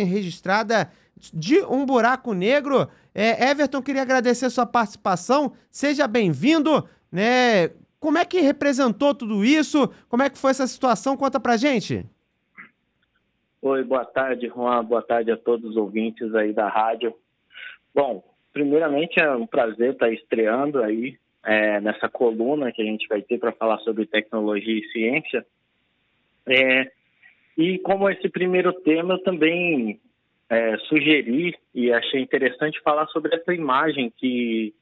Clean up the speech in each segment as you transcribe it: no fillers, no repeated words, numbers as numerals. registrada de um buraco negro. Everton, queria agradecer sua participação, seja bem-vindo, né? Como é que representou tudo isso? Como é que foi essa situação? Conta pra gente. Oi, boa tarde, Juan, boa tarde a todos os ouvintes aí da rádio. Bom, primeiramente é um prazer estar estreando aí nessa coluna que a gente vai ter para falar sobre tecnologia e ciência. E como esse primeiro tema, eu também sugeri e achei interessante falar sobre essa imagem que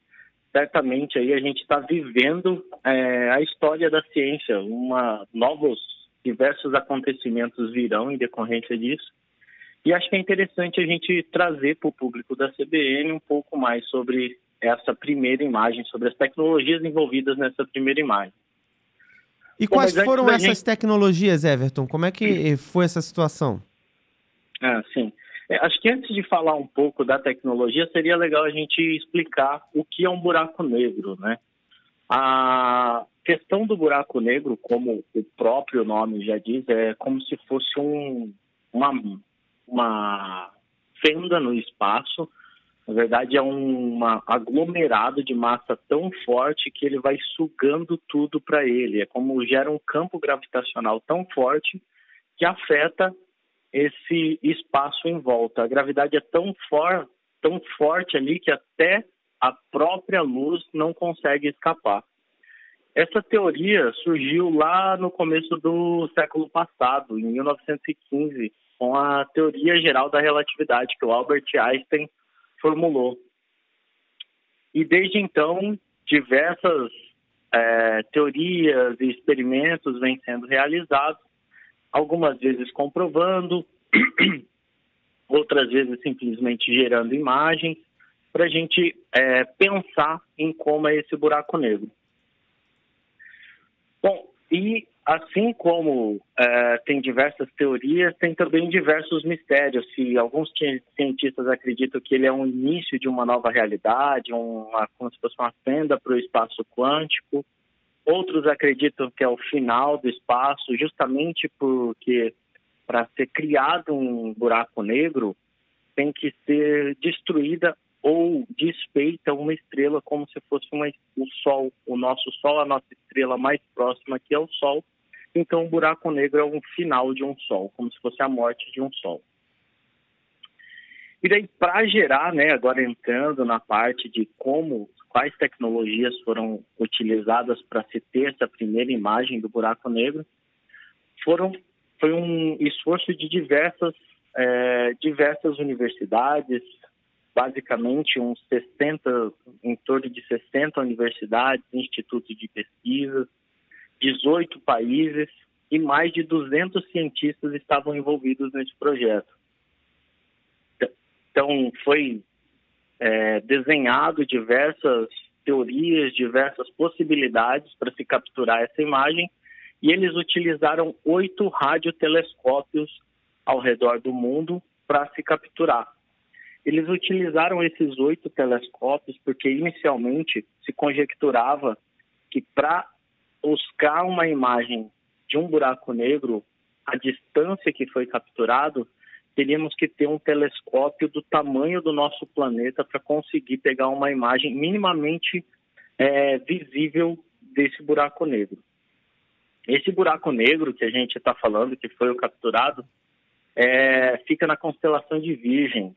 certamente aí a gente está vivendo a história da ciência, diversos acontecimentos virão em decorrência disso. E acho que é interessante a gente trazer para o público da CBN um pouco mais sobre essa primeira imagem, sobre as tecnologias envolvidas nessa primeira imagem. E bom, quais foram essas tecnologias, Everton? Como é que foi essa situação? Sim. Acho que antes de falar um pouco da tecnologia, seria legal a gente explicar o que é um buraco negro, né? A questão do buraco negro, como o próprio nome já diz, é como se fosse uma fenda no espaço. Na verdade, é um aglomerado de massa tão forte que ele vai sugando tudo para ele. É como gera um campo gravitacional tão forte que afeta esse espaço em volta. A gravidade é tão forte ali que até a própria luz não consegue escapar. Essa teoria surgiu lá no começo do século passado, em 1915, com a teoria geral da relatividade que o Albert Einstein formulou. E desde então, diversas teorias e experimentos vêm sendo realizados, algumas vezes comprovando, outras vezes simplesmente gerando imagens, para a gente pensar em como é esse buraco negro. Bom, e assim como tem diversas teorias, tem também diversos mistérios. Se alguns cientistas acreditam que ele é um início de uma nova realidade, como se fosse uma fenda para o espaço quântico, outros acreditam que é o final do espaço, justamente porque para ser criado um buraco negro tem que ser destruída ou desfeita uma estrela, como se fosse o Sol, o nosso Sol, a nossa estrela mais próxima, que é o Sol. Então, o buraco negro é um final de um Sol, como se fosse a morte de um Sol. E daí, para gerar, né, agora entrando na parte de quais tecnologias foram utilizadas para se ter essa primeira imagem do buraco negro, foi um esforço de diversas universidades, basicamente em torno de 60 universidades, institutos de pesquisa, 18 países e mais de 200 cientistas estavam envolvidos nesse projeto. Então, foi desenhado diversas teorias, diversas possibilidades para se capturar essa imagem, e eles utilizaram 8 radiotelescópios ao redor do mundo para se capturar. Eles utilizaram esses 8 telescópios porque inicialmente se conjecturava que para buscar uma imagem de um buraco negro, a distância que foi capturado, teríamos que ter um telescópio do tamanho do nosso planeta para conseguir pegar uma imagem minimamente visível desse buraco negro. Esse buraco negro que a gente está falando, que foi o capturado, fica na constelação de Virgem.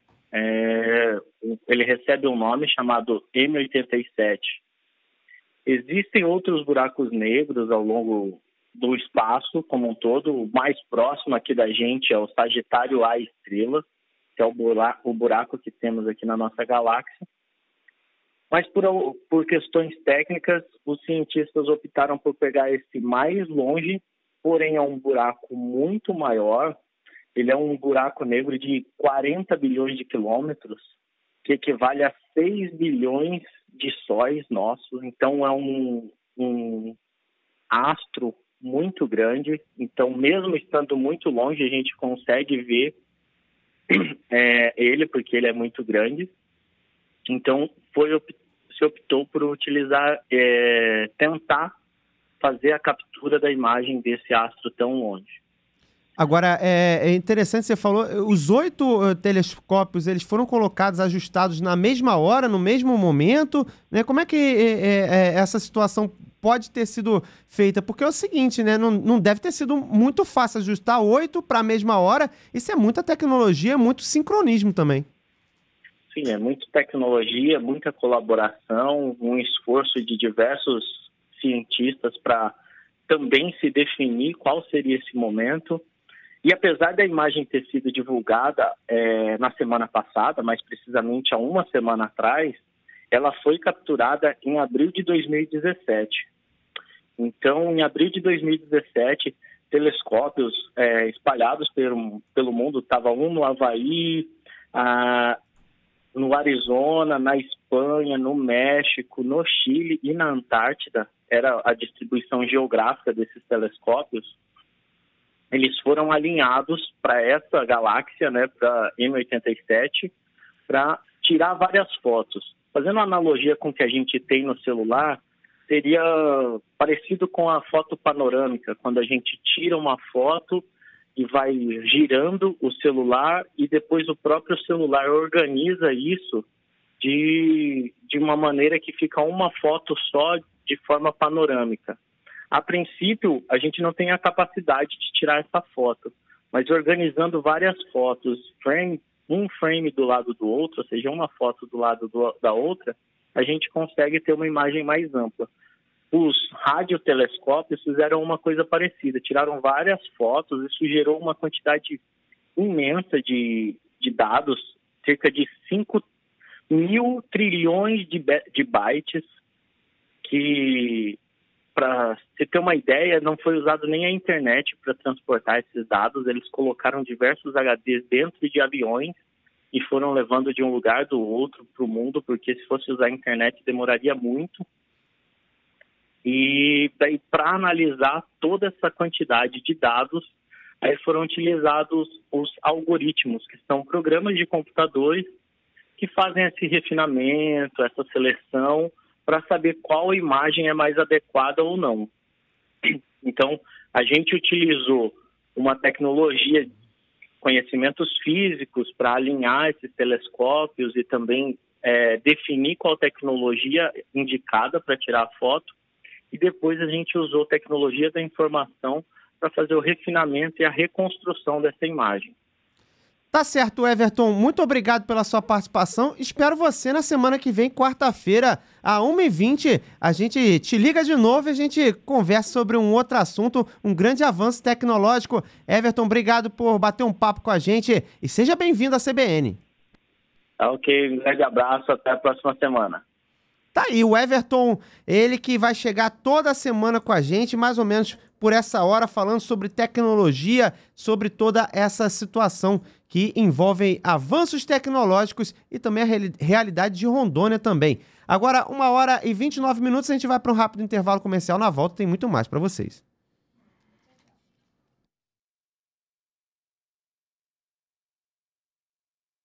Ele recebe um nome chamado M87. Existem outros buracos negros ao longo do espaço como um todo. O mais próximo aqui da gente é o Sagitário A Estrela, que é o buraco que temos aqui na nossa galáxia. Mas por questões técnicas, os cientistas optaram por pegar esse mais longe, porém é um buraco muito maior. Ele é um buraco negro de 40 bilhões de quilômetros, que equivale a 6 bilhões de sóis nossos. Então, é um astro muito grande. Então, mesmo estando muito longe, a gente consegue ver ele, porque ele é muito grande. Então, se optou por utilizar, tentar fazer a captura da imagem desse astro tão longe. Agora, é interessante, você falou, os 8 telescópios, eles foram colocados, ajustados na mesma hora, no mesmo momento, né? Como é que essa situação pode ter sido feita? Porque é o seguinte, né? Não deve ter sido muito fácil ajustar 8 para a mesma hora. Isso é muita tecnologia, é muito sincronismo também. Sim, é muita tecnologia, muita colaboração, um esforço de diversos cientistas para também se definir qual seria esse momento. E apesar da imagem ter sido divulgada na semana passada, mais precisamente há uma semana atrás, ela foi capturada em abril de 2017. Então, em abril de 2017, telescópios espalhados pelo mundo, estava um no Havaí, no Arizona, na Espanha, no México, no Chile e na Antártida, era a distribuição geográfica desses telescópios. Eles foram alinhados para essa galáxia, né, para M87, para tirar várias fotos. Fazendo uma analogia com o que a gente tem no celular, seria parecido com a foto panorâmica, quando a gente tira uma foto e vai girando o celular e depois o próprio celular organiza isso de uma maneira que fica uma foto só de forma panorâmica. A princípio, a gente não tem a capacidade de tirar essa foto, mas organizando várias fotos, um frame do lado do outro, ou seja, uma foto do lado da outra, a gente consegue ter uma imagem mais ampla. Os radiotelescópios fizeram uma coisa parecida, tiraram várias fotos, isso gerou uma quantidade imensa de dados, cerca de 5.000 trilhões de bytes, que... Para você ter uma ideia, não foi usado nem a internet para transportar esses dados. Eles colocaram diversos HDs dentro de aviões e foram levando de um lugar do outro para o mundo, porque se fosse usar a internet demoraria muito. E daí, para analisar toda essa quantidade de dados, aí foram utilizados os algoritmos, que são programas de computadores que fazem esse refinamento, essa seleção, para saber qual imagem é mais adequada ou não. Então, a gente utilizou uma tecnologia, conhecimentos físicos, para alinhar esses telescópios e também definir qual tecnologia indicada para tirar a foto. E depois a gente usou tecnologia da informação para fazer o refinamento e a reconstrução dessa imagem. Tá certo, Everton. Muito obrigado pela sua participação. Espero você na semana que vem, quarta-feira, à 1h20. A gente te liga de novo e a gente conversa sobre um outro assunto, um grande avanço tecnológico. Everton, obrigado por bater um papo com a gente e seja bem-vindo à CBN. Tá ok, um grande abraço. Até a próxima semana. Tá aí, o Everton, ele que vai chegar toda semana com a gente, mais ou menos por essa hora, falando sobre tecnologia, sobre toda essa situação que envolve avanços tecnológicos e também a realidade de Rondônia também. Agora, 1h29, a gente vai para um rápido intervalo comercial. Na volta tem muito mais para vocês.